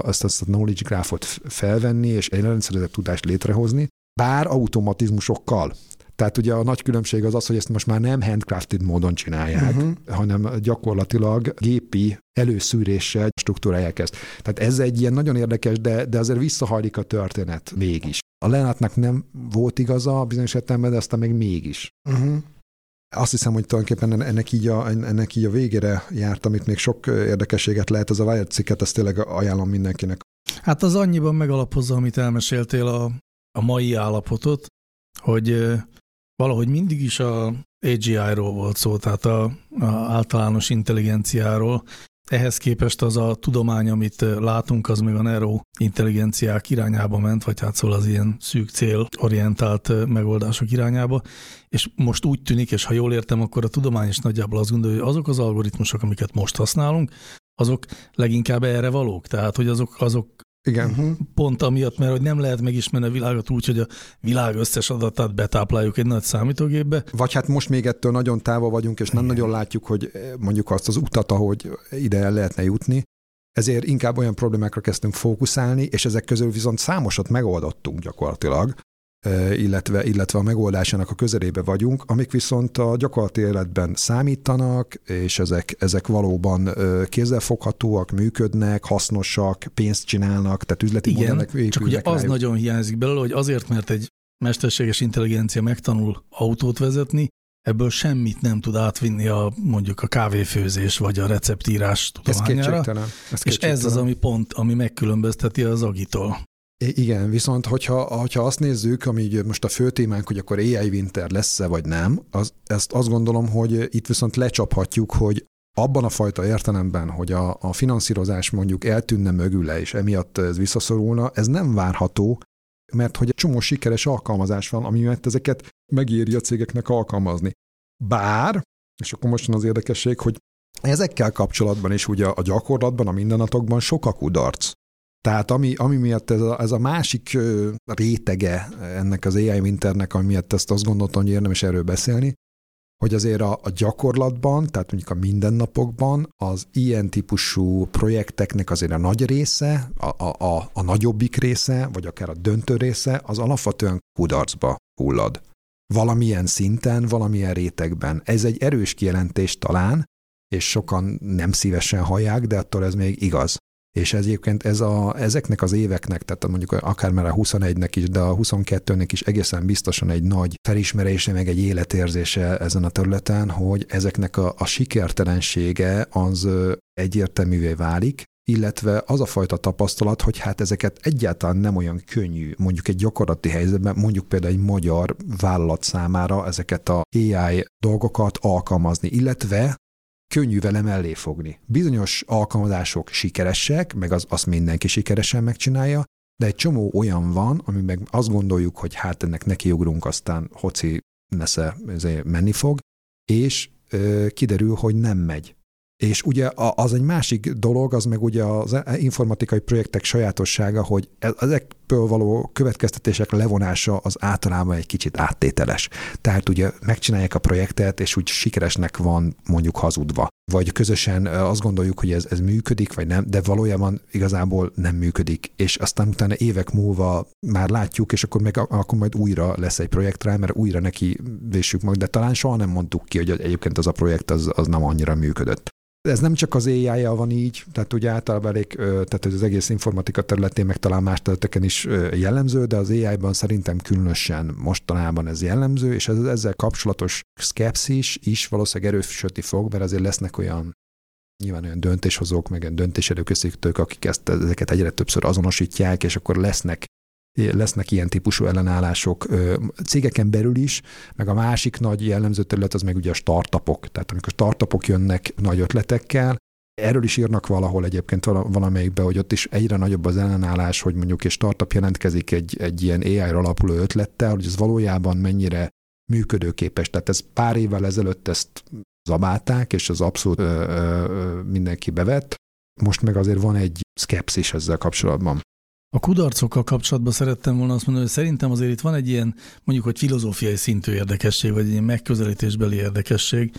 ezt a knowledge graphot felvenni, és egy rendszerezett tudást létrehozni, bár automatizmusokkal. Tehát ugye a nagy különbség az az, hogy ezt most már nem handcrafted módon csinálják, hanem gyakorlatilag gépi előszűréssel struktúrálják ezt. Tehát ez egy ilyen nagyon érdekes, de azért visszahajlik a történet mégis. A Lenatnak nem volt igaza bizonyos értelemben, de aztán meg mégis. Azt hiszem, hogy tulajdonképpen ennek így a végére járt, amit még sok érdekességet lehet. Ez a Wired cikket, ezt tényleg ajánlom mindenkinek. Hát az annyiban megalapozza, amit elmeséltél a mai állapotot, hogy valahogy mindig is a AGI-ról volt szó, tehát a általános intelligenciáról. Ehhez képest az a tudomány, amit látunk, az még a neurointelligenciák irányába ment, vagy hát szóval az ilyen szűk célorientált megoldások irányába, és most úgy tűnik, és ha jól értem, akkor a tudomány is nagyjából azt gondolja, hogy azok az algoritmusok, amiket most használunk, azok leginkább erre valók, tehát hogy azok igen. Pont amiatt, mert hogy nem lehet megismerni a világot úgy, hogy a világ összes adatát betápláljuk egy nagy számítógépbe. Vagy hát most még ettől nagyon távol vagyunk, és nem nagyon látjuk, hogy mondjuk azt az utat, ahogy ide el lehetne jutni. Ezért inkább olyan problémákra kezdtünk fókuszálni, és ezek közül viszont számosat megoldottunk gyakorlatilag, illetve a megoldásának a közelébe vagyunk, amik viszont a gyakorlati életben számítanak, és ezek valóban kézzelfoghatóak, működnek, hasznosak, pénzt csinálnak, tehát üzleti modellek. Igen, csak ugye az nagyon hiányzik belőle, hogy azért, mert egy mesterséges intelligencia megtanul autót vezetni, ebből semmit nem tud átvinni mondjuk a kávéfőzés vagy a receptírás tudományára. Ez az, ami megkülönbözteti az agitól. Igen, viszont hogyha azt nézzük, ami most a fő témánk, hogy akkor AI winter lesz-e vagy nem, ezt azt gondolom, hogy itt viszont lecsaphatjuk, hogy abban a fajta értelemben, hogy a finanszírozás mondjuk eltűnne mögüle, és emiatt ez visszaszorulna, ez nem várható, mert hogy egy csomó sikeres alkalmazás van, ami miatt ezeket megéri a cégeknek alkalmazni. Bár, és akkor most az érdekesség, hogy ezekkel kapcsolatban is ugye a gyakorlatban, a mindennapokban sok a kudarc. Tehát ami miatt ez a másik rétege ennek az AI winternek, ami miatt ezt azt gondoltam, hogy érdemes erről beszélni, hogy azért a gyakorlatban, tehát mondjuk a mindennapokban az ilyen típusú projekteknek azért a nagy része, a nagyobbik része, vagy akár a döntő része, az alapvetően kudarcba hullad. Valamilyen szinten, valamilyen rétegben. Ez egy erős kijelentés talán, és sokan nem szívesen hallják, de attól ez még igaz. És egyébként ezeknek az éveknek, tehát mondjuk akár már a 21-nek is, de a 22-nek is egészen biztosan egy nagy felismerése, meg egy életérzése ezen a területen, hogy ezeknek a sikertelensége az egyértelművé válik, illetve az a fajta tapasztalat, hogy hát ezeket egyáltalán nem olyan könnyű, mondjuk egy gyakorlati helyzetben, mondjuk például egy magyar vállalat számára ezeket a AI dolgokat alkalmazni, illetve könnyű vele mellé fogni. Bizonyos alkalmazások sikeresek, meg azt mindenki sikeresen megcsinálja, de egy csomó olyan van, ami meg azt gondoljuk, hogy hát ennek nekiugrunk, aztán hoci nesze menni fog, és kiderül, hogy nem megy. És ugye az egy másik dolog, az meg ugye az informatikai projektek sajátossága, hogy ezekből való következtetések levonása az általában egy kicsit áttételes. Tehát ugye megcsinálják a projektet, és úgy sikeresnek van mondjuk hazudva. Vagy közösen azt gondoljuk, hogy ez működik, vagy nem, de valójában igazából nem működik. És aztán utána évek múlva már látjuk, és akkor majd újra lesz egy projekt rá, mert újra neki vésünk majd, de talán soha nem mondtuk ki, hogy egyébként az a projekt az nem annyira működött. Ez nem csak az AI-jal van így, tehát ugye általában elég, tehát az egész informatika területén, meg talán más területeken is jellemző, de az AI-ban szerintem különösen mostanában ez jellemző, és ezzel kapcsolatos szkepszis is valószínűleg erősödni fog, mert azért lesznek nyilván olyan döntéshozók, meg olyan döntéselőkészítők, akik ezeket egyre többször azonosítják, és akkor lesznek ilyen típusú ellenállások cégeken belül is, meg a másik nagy jellemző terület az meg ugye a startupok. Tehát amikor startupok jönnek nagy ötletekkel, erről is írnak valahol egyébként valamelyikben, hogy ott is egyre nagyobb az ellenállás, hogy mondjuk egy startup jelentkezik egy ilyen AI-ra alapuló ötlettel, hogy ez valójában mennyire működőképes. Tehát ez pár évvel ezelőtt ezt zabálták, és az abszolút mindenki bevett. Most meg azért van egy szkepszis ezzel kapcsolatban. A kudarcokkal kapcsolatban szerettem volna azt mondani, hogy szerintem azért itt van egy ilyen, mondjuk, hogy filozófiai szintű érdekesség, vagy egy ilyen megközelítésbeli érdekesség,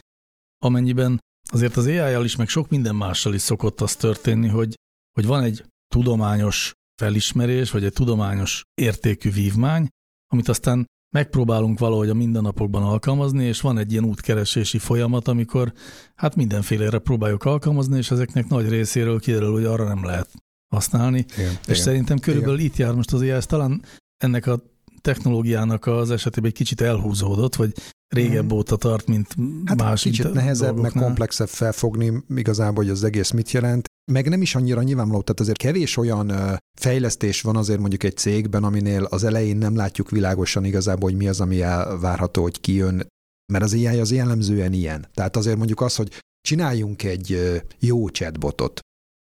amennyiben azért az AI-jal is, meg sok minden mással is szokott az történni, hogy van egy tudományos felismerés, vagy egy tudományos értékű vívmány, amit aztán megpróbálunk valahogy a mindennapokban alkalmazni, és van egy ilyen útkeresési folyamat, amikor hát mindenfélére próbáljuk alkalmazni, és ezeknek nagy részéről kiderül, hogy arra nem lehet használni. Igen, és igen, szerintem körülbelül igen. Itt jár most az AI, talán ennek a technológiának az esetében egy kicsit elhúzódott, vagy régebb óta tart, mint hát más. Kicsit nehezebb, dolgoknál. Meg komplexebb felfogni igazából, hogy az egész mit jelent. Meg nem is annyira nyilvánvaló, tehát azért kevés olyan fejlesztés van azért mondjuk egy cégben, aminél az elején nem látjuk világosan igazából, hogy mi az, ami elvárható, hogy kijön, mert az AI az jellemzően ilyen. Tehát azért mondjuk az, hogy csináljunk egy jó chatbotot.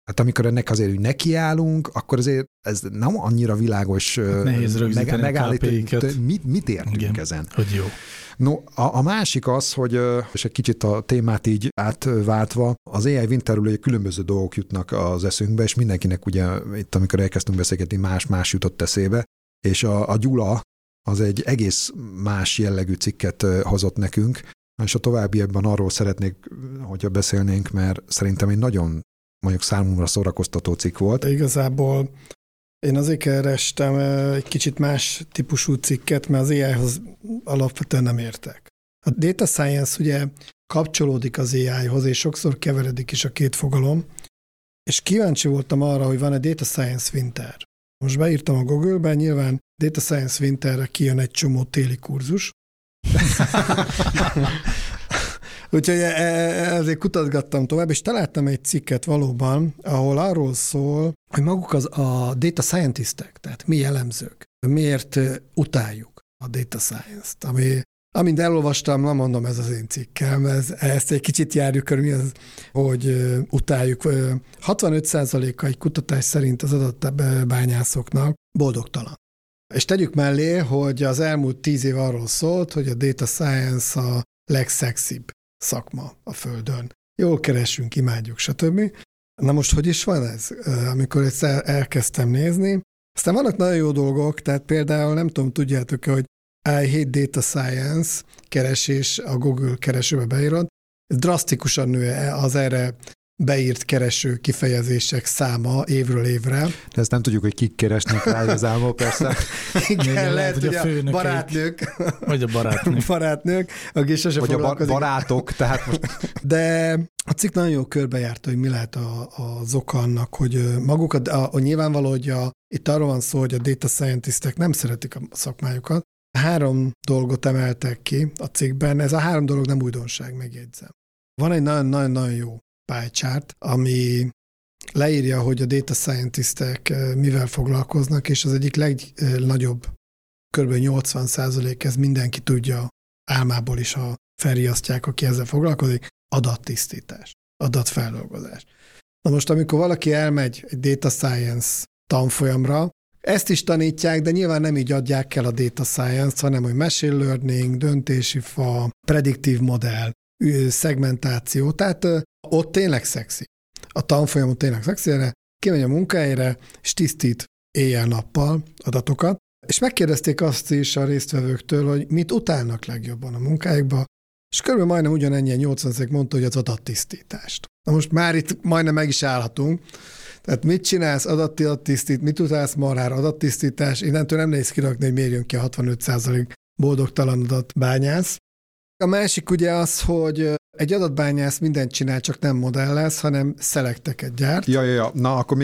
Hát amikor ennek azért, hogy nekiállunk, akkor azért ez nem annyira világos megállítani, mit értünk igen, ezen. Hogy jó. No, a másik az, hogy, és egy kicsit a témát így átváltva, az AI Winterről különböző dolgok jutnak az eszünkbe, és mindenkinek ugye itt, amikor elkezdtünk beszélgetni, más-más jutott eszébe, és a Gyula az egy egész más jellegű cikket hozott nekünk, és a továbbiakban arról szeretnék, hogyha beszélnénk, mert szerintem egy nagyon mondjuk számomra szórakoztató cikk volt. Igazából én azért kerestem egy kicsit más típusú cikket, mert az AI-hoz alapvetően nem értek. A data science ugye kapcsolódik az AI-hoz, és sokszor keveredik is a két fogalom, és kíváncsi voltam arra, hogy van-e data science winter. Most beírtam a Google-ben, nyilván data science winterre kijön egy csomó téli kurzus. Úgyhogy ezért kutatgattam tovább, és találtam egy cikket valóban, ahol arról szól, hogy maguk a data scientistek, tehát mi elemzők, miért utáljuk a data science-t. Amint elolvastam, nem mondom, ez az én cikkem, ezt egy kicsit járjuk körül, hogy utáljuk. 65%-a egy kutatás szerint az adatbányászoknak boldogtalan. És tegyük mellé, hogy az elmúlt 10 év arról szólt, hogy a data science a legszexibb szakma a földön. Jól keresünk, imádjuk, stb. Na most hogy is van ez? Amikor ezt elkezdtem nézni, aztán vannak nagyon jó dolgok, tehát például nem tudom, tudjátok-e, hogy I hate data science keresés a Google keresőbe beírod, ez drasztikusan nő az erre beírt kereső kifejezések száma évről évre. De ezt nem tudjuk, hogy kik keresnek rá igazából, persze. Igen, lehet, hogy a barátnők. Vagy a barátnők. Barátnők, aki sose foglalkozik. Vagy a barátok, tehát most. De a cikk nagyon jó körbejárta, hogy mi lehet az oka annak, hogy maguk, nyilvánvaló, hogy itt arról van szó, hogy a data scientistek nem szeretik a szakmájukat. 3 dolgot emeltek ki a cikkben, ez a 3 dolog nem újdonság, megjegyzem. Van egy nagyon-nagyon jó pálycsárt, ami leírja, hogy a data scientistek mivel foglalkoznak, és az egyik legnagyobb, kb. 80% ez mindenki tudja, álmából is, ha felriasztják, aki ezzel foglalkozik, adattisztítás, adatfeldolgozás. Na most, amikor valaki elmegy egy data science tanfolyamra, ezt is tanítják, de nyilván nem így adják el a data science-t, hanem hogy machine learning, döntési fa, prediktív modell, szegmentáció, tehát ott tényleg szexi. A tanfolyamon tényleg szexi, erre kimegy a munkahelyre, és tisztít éjjel-nappal adatokat, és megkérdezték azt is a résztvevőktől, hogy mit utálnak legjobban a munkájukba, és körülbelül majdnem ugyanennyien 80% mondta, hogy az adattisztítást. Na most már itt majdnem meg is állhatunk, tehát mit csinálsz, adattisztít, mit utálsz marhára, adattisztítás, innentől nem néz kirakni, hogy miért jön ki a 65% boldogtalan adatbányász. A másik ugye az, hogy egy adatbányász mindent csinál, csak nem modellez, hanem szelekteket gyárt. Ja. Na, akkor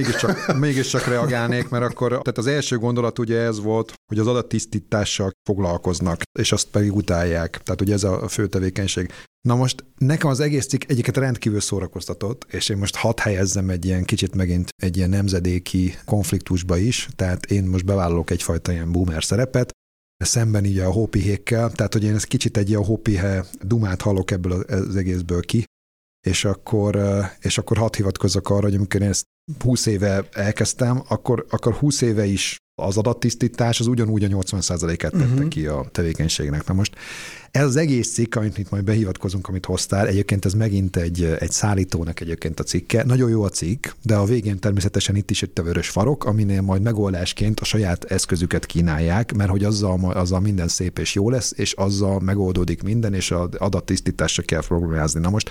mégiscsak reagálnék, mert akkor tehát az első gondolat ugye ez volt, hogy az adattisztítással foglalkoznak, és azt pedig utálják. Tehát ugye ez a fő tevékenység. Na most nekem az egész cikk egyiket rendkívül szórakoztatott, és én most hadd helyezzem egy ilyen kicsit megint egy ilyen nemzedéki konfliktusba is, tehát én most bevállalok egyfajta ilyen boomer szerepet, szemben így a hópihékkel, tehát hogy én ezt kicsit egy ilyen hópihe dumát hallok ebből az egészből ki, és akkor hadd hivatkozzak arra, hogy amikor én ezt 20 éve elkezdtem, akkor 20 éve is az adattisztítás az ugyanúgy a 80%-át tette ki a tevékenységnek. Na most ez az egész cikk, amit itt majd behivatkozunk, amit hoztál, egyébként ez megint egy szállítónak egyébként a cikke. Nagyon jó a cikk, de a végén természetesen itt is jött a vörös farok, aminél majd megoldásként a saját eszközüket kínálják, mert hogy azzal minden szép és jó lesz, és azzal megoldódik minden, és az adattisztításra kell programozni. Na most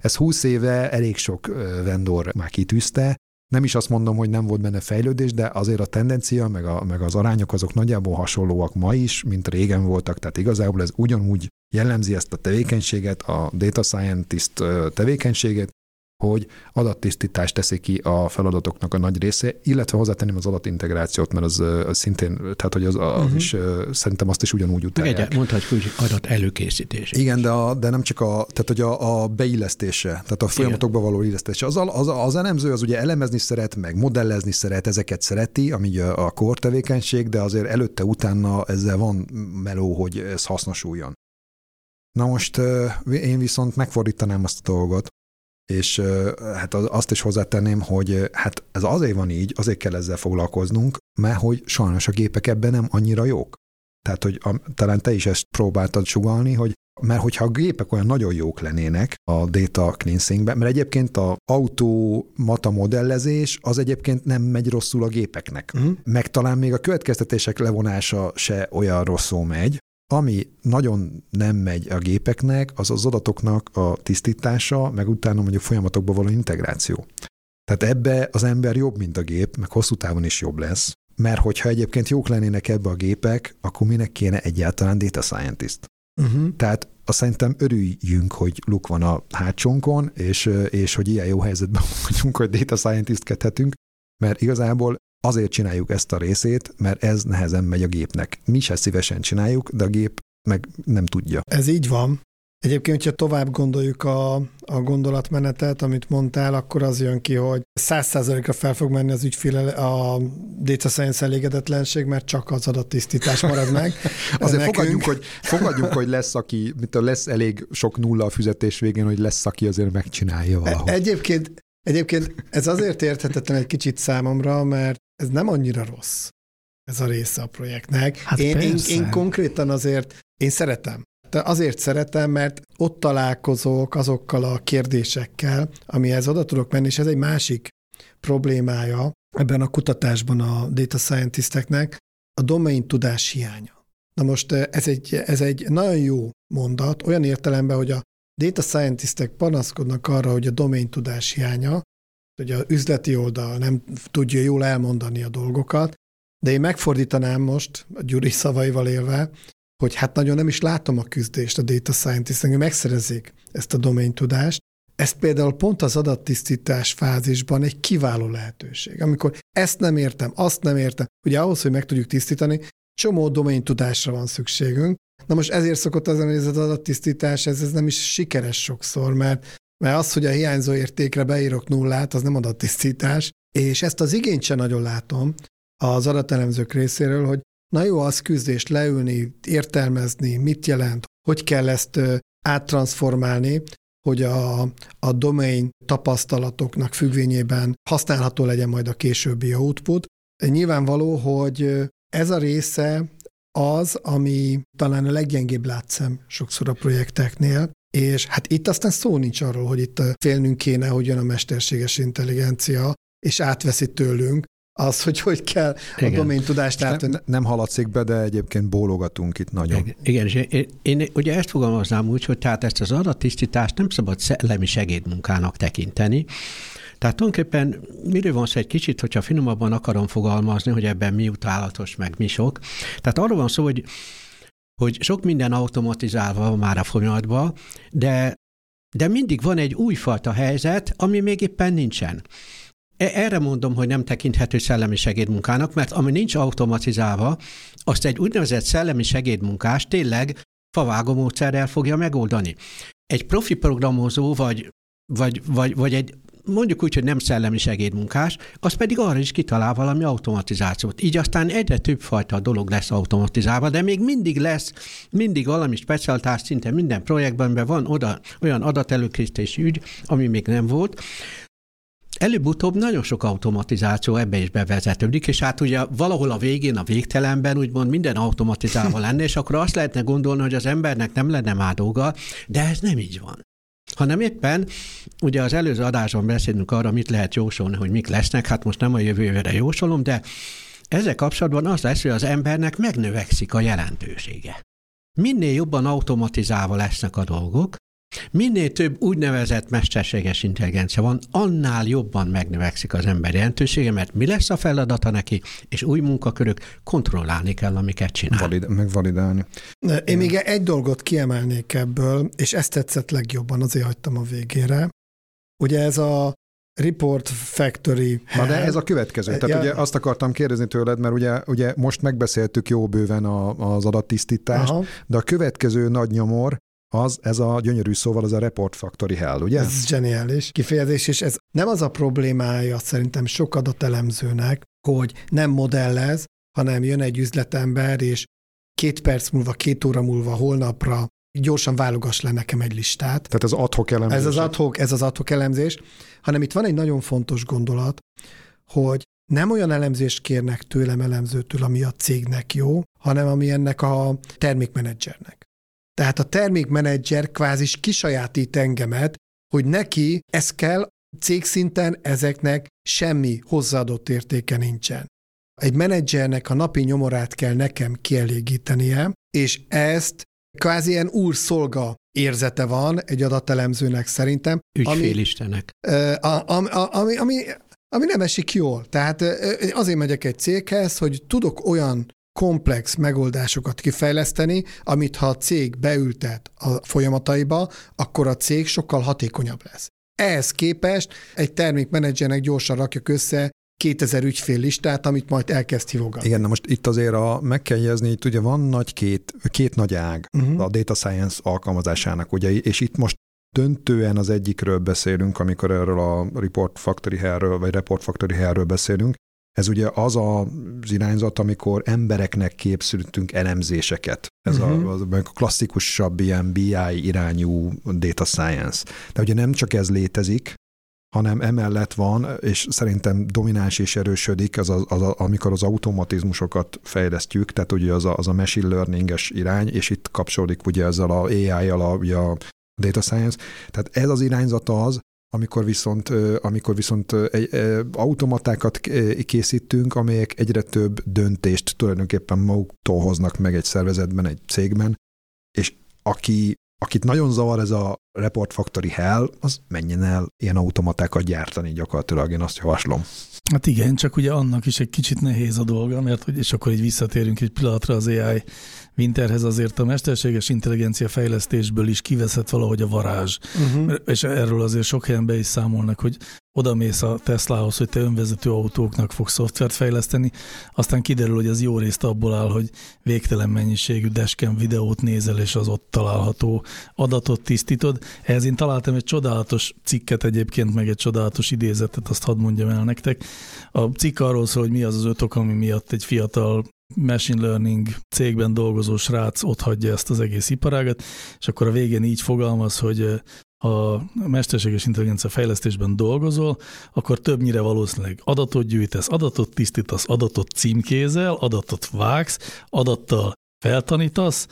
ez 20 éve elég sok vendor már kitűzte, Nem is azt mondom, hogy nem volt benne fejlődés, de azért a tendencia, meg az arányok azok nagyjából hasonlóak ma is, mint régen voltak. Tehát igazából ez ugyanúgy jellemzi ezt a tevékenységet, a data scientist tevékenységét, hogy adattisztítást teszi ki a feladatoknak a nagy része, illetve hozzátenném az adatintegrációt, mert az szintén, tehát hogy az is, szerintem azt is ugyanúgy utálják. Mondhatjuk, hogy adat előkészítés. Igen, de nem csak tehát hogy a beillesztése, tehát a folyamatokba való illesztése. Az elemző az ugye elemezni szeret, meg modellezni szeret, ezeket szereti, ami a core tevékenység, de azért előtte-utána ezzel van meló, hogy ez hasznosuljon. Na most én viszont megfordítanám azt a dolgot, és hát azt is hozzátenném, hogy hát ez azért van így, azért kell ezzel foglalkoznunk, mert hogy sajnos a gépek ebben nem annyira jók. Tehát, hogy talán te is ezt próbáltad sugalni, hogy mert hogyha a gépek olyan nagyon jók lennének a data cleansingben, mert egyébként az automata modellezés az egyébként nem megy rosszul a gépeknek. Meg talán még a következtetések levonása se olyan rosszul megy. Ami nagyon nem megy a gépeknek, az az adatoknak a tisztítása, meg utána mondjuk folyamatokba való integráció. Tehát ebbe az ember jobb, mint a gép, meg hosszú távon is jobb lesz, mert hogyha egyébként jók lennének ebbe a gépek, akkor minek kéne egyáltalán data scientist? Tehát azt szerintem örüljünk, hogy luk van a hátsónkon, és hogy ilyen jó helyzetben vagyunk, hogy data scientistkedhetünk, mert igazából azért csináljuk ezt a részét, mert ez nehezen megy a gépnek. Mi se szívesen csináljuk, de a gép meg nem tudja. Ez így van. Egyébként, hogyha tovább gondoljuk a gondolatmenetet, amit mondtál, akkor az jön ki, hogy 100%-ra fel fog menni az ügyfél a data science elégedetlenség, mert csak az adattisztítás marad meg. Azért fogadjunk, hogy lesz, aki, lesz elég sok nulla a fizetés végén, hogy lesz, aki azért megcsinálja valahogy. Egyébként ez azért érthetetlen egy kicsit számomra, mert ez nem annyira rossz, ez a része a projektnek. Hát én konkrétan azért, én szeretem. De azért szeretem, mert ott találkozok azokkal a kérdésekkel, amihez oda tudok menni, és ez egy másik problémája ebben a kutatásban a data scientisteknek, a domain tudás hiánya. Na most ez egy nagyon jó mondat, olyan értelemben, hogy a data scientistek panaszkodnak arra, hogy a domain tudás hiánya, hogy az üzleti oldal nem tudja jól elmondani a dolgokat, de én megfordítanám most, a Gyuri szavaival élve, hogy hát nagyon nem is látom a küzdést a data scientistnek, hogy megszerezzék ezt a domain tudást. Ez például pont az adattisztítás fázisban egy kiváló lehetőség. Amikor ezt nem értem, azt nem értem, ugye ahhoz, hogy meg tudjuk tisztítani, csomó domain tudásra van szükségünk. Na most ezért szokott az az adattisztítás, ez nem is sikeres sokszor, mert az, hogy a hiányzó értékre beírok nullát, az nem adattisztítás, és ezt az igényt sem nagyon látom az adatelemzők részéről, hogy na jó, az küzdést leülni, értelmezni, mit jelent, hogy kell ezt áttranszformálni, hogy a domain tapasztalatoknak függvényében használható legyen majd a későbbi output. Nyilvánvaló, hogy ez a része az, ami talán a leggyengébb látszem sokszor a projekteknél, és hát itt aztán szó nincs arról, hogy itt félnünk kéne, hogy jön a mesterséges intelligencia, és átveszi tőlünk az, hogy kell a domain tudást átvenni. Nem haladszik be, de egyébként bólogatunk itt nagyon. Igen, és én ugye ezt fogalmaznám úgy, hogy tehát ezt az adattisztítást nem szabad szellemi segédmunkának tekinteni. Tehát tulajdonképpen miről van szó egy kicsit, hogyha finomabban akarom fogalmazni, hogy ebben mi utálatos, meg mi sok. Tehát arról van szó, hogy sok minden automatizálva van már a folyamatban, de mindig van egy újfajta helyzet, ami még éppen nincsen. Erre mondom, hogy nem tekinthető szellemi segédmunkának, mert ami nincs automatizálva, azt egy úgynevezett szellemi segédmunkás tényleg favágó módszerrel fogja megoldani. Egy profi programozó, vagy egy mondjuk úgy, hogy nem szellemi segédmunkás, az pedig arra is kitalál valami automatizációt. Így aztán egyre több fajta dolog lesz automatizálva, de még mindig valami specialitás szinte minden projektben van olyan adatelőkészítési ügy, ami még nem volt. Előbb-utóbb nagyon sok automatizáció ebbe is bevezetődik, és hát ugye valahol a végén, a végtelenben úgymond minden automatizálva lenne, és akkor azt lehetne gondolni, hogy az embernek nem lenne már dolga, de ez nem így van. Hanem éppen, ugye az előző adásban beszélünk arra, mit lehet jósolni, hogy mik lesznek, hát most nem a jövőre jósolom, de ezzel kapcsolatban az lesz, hogy az embernek megnövekszik a jelentősége. Minél jobban automatizálva lesznek a dolgok, Minél több úgynevezett mesterséges intelligencia van, annál jobban megnövekszik az ember jelentősége, mert mi lesz a feladata neki, és új munkakörök, kontrollálni kell, amiket csinál. Megvalidálni. Én még egy dolgot kiemelnék ebből, és ezt tetszett legjobban, azért hagytam a végére. Ugye ez a Report Factory. Na de ez a következő. Tehát ugye azt akartam kérdezni tőled, mert ugye most megbeszéltük jó bőven az adattisztítást, aha, de a következő nagy nyomor, ez a gyönyörű szóval, az a Report Factory Hell, ugye? Ez zseniális kifejezés, és ez nem az a problémája szerintem sok adatelemzőnek, hogy nem modellez, hanem jön egy üzletember, és 2 perc múlva, 2 óra múlva, holnapra gyorsan válogass le nekem egy listát. Tehát ez ad-hoc elemzés. Ez az ad-hoc elemzés, hanem itt van egy nagyon fontos gondolat, hogy nem olyan elemzést kérnek tőlem elemzőtől, ami a cégnek jó, hanem ami ennek a termékmenedzsernek. Tehát a termékmenedzser kvázis kisajátít engemet, hogy neki ez kell, cégszinten ezeknek semmi hozzáadott értéke nincsen. Egy menedzsernek a napi nyomorát kell nekem kielégítenie, és ezt kvázi ilyen úrszolga érzete van egy adatelemzőnek szerintem. Ügyfélistenek. Ami nem esik jól. Tehát azért megyek egy céghez, hogy tudok olyan komplex megoldásokat kifejleszteni, amit ha a cég beültet a folyamataiba, akkor a cég sokkal hatékonyabb lesz. Ehhez képest egy termékmenedzsernek gyorsan rakjuk össze 2000 ügyfél listát, amit majd elkezd hívogatni. Igen, na most itt azért meg kell jegyezni, itt ugye van két nagy ág a data science alkalmazásának, ugye, és itt most döntően az egyikről beszélünk, amikor erről a Report Factory Hell-ről beszélünk. Ez ugye az az irányzat, amikor embereknek képzünk elemzéseket. Ez a klasszikusabb ilyen BI irányú data science. De ugye nem csak ez létezik, hanem emellett van, és szerintem domináns és erősödik, amikor az automatizmusokat fejlesztjük, tehát ugye az a machine learning-es irány, és itt kapcsolódik ugye ezzel a AI-jal a data science. Tehát ez az irányzat az, amikor viszont automatákat készítünk, amelyek egyre több döntést tulajdonképpen maguktól hoznak meg egy szervezetben, egy cégben, és akit nagyon zavar ez a Report Factory Hell, az menjen el ilyen automatákat gyártani gyakorlatilag, én azt javaslom. Hát igen, csak ugye annak is egy kicsit nehéz a dolga, mert és akkor így visszatérünk egy pillanatra az AI Winterhez, azért a mesterséges intelligencia fejlesztésből is kiveszett valahogy a varázs. És erről azért sok helyen be is számolnak, hogy odamész a Teslahoz, hogy te önvezető autóknak fogsz szoftvert fejleszteni, aztán kiderül, hogy ez jó részt abból áll, hogy végtelen mennyiségű dashcam videót nézel, és az ott található adatot tisztítod. Ehhez én találtam egy csodálatos cikket egyébként, meg egy csodálatos idézetet, azt hadd mondjam el nektek. A cikk arról szól, hogy mi az az 5 ok, ami miatt egy fiatal machine learning cégben dolgozó srác otthagyja ezt az egész iparágat, és akkor a végén így fogalmaz, hogy ha mesterséges intelligencia fejlesztésben dolgozol, akkor többnyire valószínűleg adatot gyűjtesz, adatot tisztítasz, adatot címkézel, adatot vágsz, adattal feltanítasz,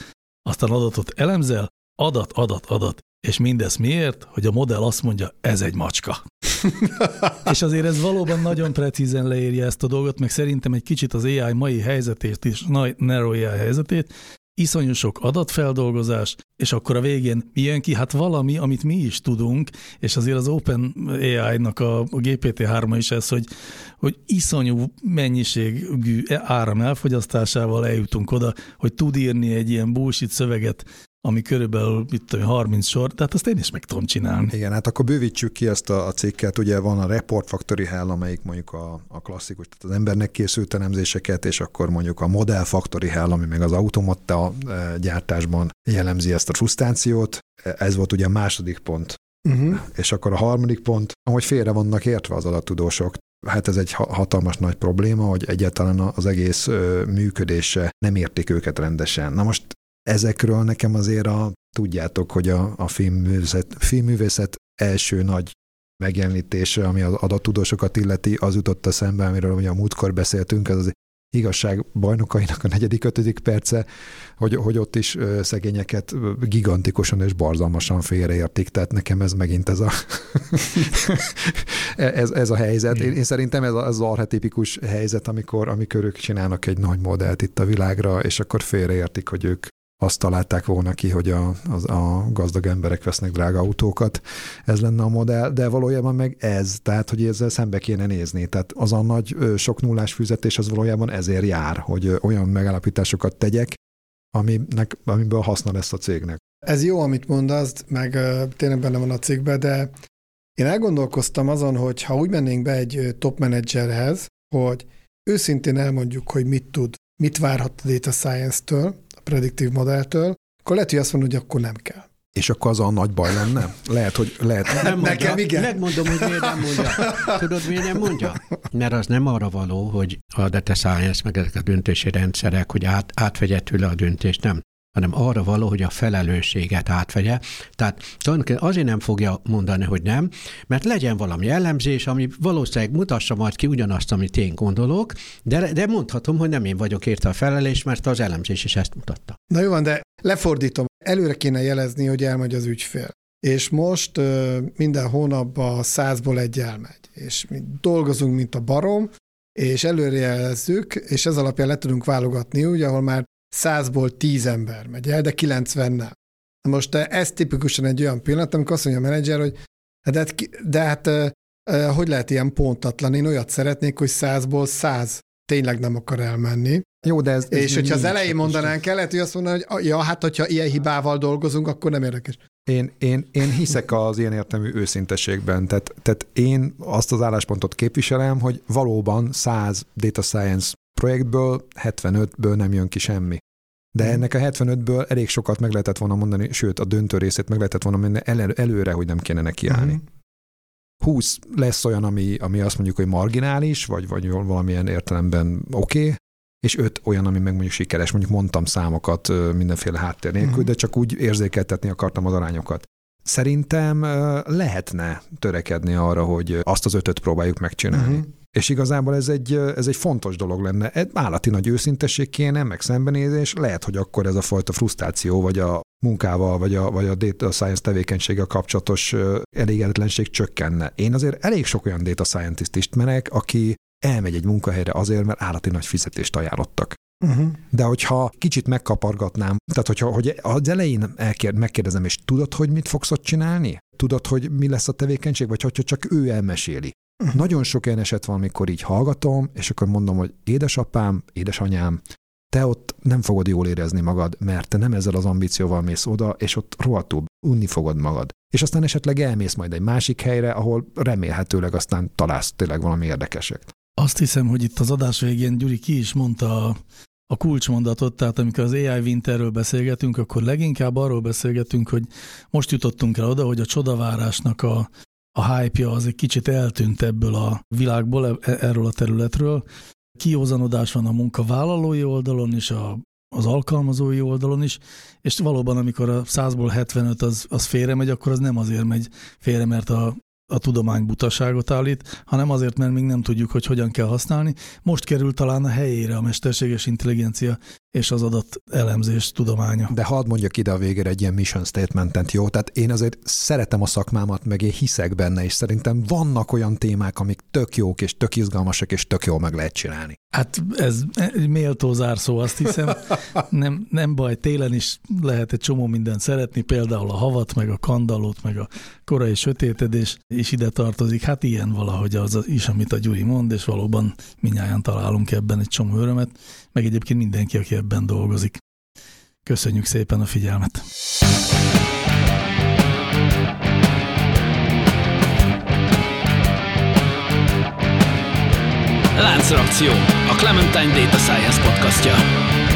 aztán adatot elemzel, adat. És mindez miért? Hogy a modell azt mondja, ez egy macska. És azért ez valóban nagyon precízen leírja ezt a dolgot, meg szerintem egy kicsit az AI mai helyzetét is, narrow AI helyzetét, iszonyú sok adatfeldolgozás, és akkor a végén jön ki, hát valami, amit mi is tudunk, és azért az Open AI-nak a GPT-3 is ez, hogy iszonyú mennyiségű áram elfogyasztásával eljutunk oda, hogy tud írni egy ilyen bullshit szöveget, ami körülbelül, 30 sor, tehát azt én is meg tudom csinálni. Igen, hát akkor bővítsük ki ezt a cikket, ugye van a Report Factory Hell, amelyik mondjuk a klasszikus, tehát az embernek készült elemzéseket, és akkor mondjuk a Model Factory Hell, ami meg az automata gyártásban jellemzi ezt a frusztrációt. Ez volt ugye a második pont. És akkor a harmadik pont, ahogy félre vannak értve az adattudósok. Hát ez egy hatalmas nagy probléma, hogy egyáltalán az egész működése nem értik őket rendesen. Na most ezekről nekem azért tudjátok, hogy a filmművészet első nagy megjelenítése, ami az adattudósokat illeti, az jutott eszembe, amiről ugye a múltkor beszéltünk, ez az igazság bajnokainak a 4.-5. perce, hogy ott is szegényeket gigantikusan és barzalmasan félreértik, tehát nekem ez megint ez a helyzet. Én szerintem ez az archetipikus helyzet, amikor ők csinálnak egy nagy modellt itt a világra, és akkor félreértik, hogy ők azt találták volna ki, hogy a gazdag emberek vesznek drága autókat, ez lenne a modell, de valójában meg ez, tehát hogy ezzel szembe kéne nézni. Tehát az a nagy sok nullás fizetés az valójában ezért jár, hogy olyan megállapításokat tegyek, amiből haszna lesz a cégnek. Ez jó, amit mondasz, meg tényleg benne van a cikkben, de én elgondolkoztam azon, hogy ha úgy mennénk be egy top menedzserhez, hogy őszintén elmondjuk, hogy mit tud, mit várhat a data science-től, a prediktív modelltől, akkor lehet, hogy azt mondod, hogy akkor nem kell. És akkor az a nagy baj lenne? Lehet, hogy nem mondja. Nekem igen. Megmondom, hogy miért nem mondja. Tudod, miért nem mondja? Mert az nem arra való, hogy a data science, meg ezek a döntési rendszerek, hogy átvegye tőle a döntést, nem. Hanem arra való, hogy a felelősséget átvegye. Tehát azért nem fogja mondani, hogy nem, mert legyen valami elemzés, ami valószínűleg mutassa majd ki ugyanazt, amit én gondolok, de mondhatom, hogy nem én vagyok érte a felelős, mert az elemzés is ezt mutatta. Na jó van, de lefordítom. Előre kéne jelezni, hogy elmegy az ügyfél. És most minden hónapban 100-ból egy elmegy. És mi dolgozunk, mint a barom, és előre jelezzük, és ez alapján le tudunk válogatni, ugye, ahol már 100-ból 10 ember megy el, de 90 nem. Most ez tipikusan egy olyan pillanat, amikor azt mondja a menedzser, hogy hogy lehet ilyen pontatlan? Én olyat szeretnék, hogy 100-ból 100 tényleg nem akar elmenni. Jó, de ez és hogyha az elején mondanánk el, lehet, hogy azt mondaná, hogy ja, hát hogyha ilyen hibával dolgozunk, akkor nem érdekes. Én hiszek az ilyen értelmű őszinteségben. Tehát én azt az álláspontot képviselem, hogy valóban 100 data science projektből 75-ből nem jön ki semmi. De ennek a 75-ből elég sokat meg lehetett volna mondani, sőt, a döntő részét meg lehetett volna menni előre, hogy nem kéne nekiállni. 20 lesz olyan, ami azt mondjuk, hogy marginális, vagy valamilyen értelemben oké, és 5 olyan, ami meg mondjuk sikeres. Mondjuk mondtam számokat mindenféle háttér nélkül, de csak úgy érzékeltetni akartam az arányokat. Szerintem lehetne törekedni arra, hogy azt az 5-öt próbáljuk megcsinálni. És igazából ez egy fontos dolog lenne. Egy állati nagy őszintesség kéne, meg szembenézés, lehet, hogy akkor ez a fajta frusztráció, vagy a munkával, vagy a data science tevékenységgel kapcsolatos elégedetlenség csökkenne. Én azért elég sok olyan data scientist ismerek, aki elmegy egy munkahelyre azért, mert állati nagy fizetést ajánlottak. De hogyha kicsit megkapargatnám, tehát hogyha az elején megkérdezem, és tudod, hogy mit fogsz ott csinálni? Tudod, hogy mi lesz a tevékenység? Vagy hogyha csak ő elmeséli. Nagyon sok ilyen eset van, amikor így hallgatom, és akkor mondom, hogy édesapám, édesanyám, te ott nem fogod jól érezni magad, mert te nem ezzel az ambícióval mész oda, és ott rohadtul unni fogod magad. És aztán esetleg elmész majd egy másik helyre, ahol remélhetőleg aztán találsz tényleg valami érdekeset. Azt hiszem, hogy itt az adás végén Gyuri ki is mondta a kulcsmondatot, tehát amikor az AI Winterről beszélgetünk, akkor leginkább arról beszélgetünk, hogy most jutottunk el oda, hogy a csodavárásnak a hype-ja az egy kicsit eltűnt ebből a világból, erről a területről. Kiózanodás van a munkavállalói oldalon és az alkalmazói oldalon is, és valóban amikor a 100-ból 75 az félre megy, akkor az nem azért megy félre, mert a tudomány butaságot állít, hanem azért, mert még nem tudjuk, hogy hogyan kell használni. Most kerül talán a helyére a mesterséges intelligencia és az adatelemzés tudománya. De hadd mondjak ide a végére egy ilyen mission statementet, jó? Tehát én azért szeretem a szakmámat, meg én hiszek benne, és szerintem vannak olyan témák, amik tök jók, és tök izgalmasak, és tök jól meg lehet csinálni. Hát ez méltó zárszó, azt hiszem. Nem baj, télen is lehet egy csomó mindent szeretni, például a havat, meg a kandallót, meg a korai sötétedés is ide tartozik. Hát ilyen valahogy az is, amit a Gyuri mond, és valóban mindnyájan találunk ebben egy csomó örömet, meg egyébként mindenki, aki ebben dolgozik. Köszönjük szépen a figyelmet! Láncreakció, a Clementine Data Science podcastja.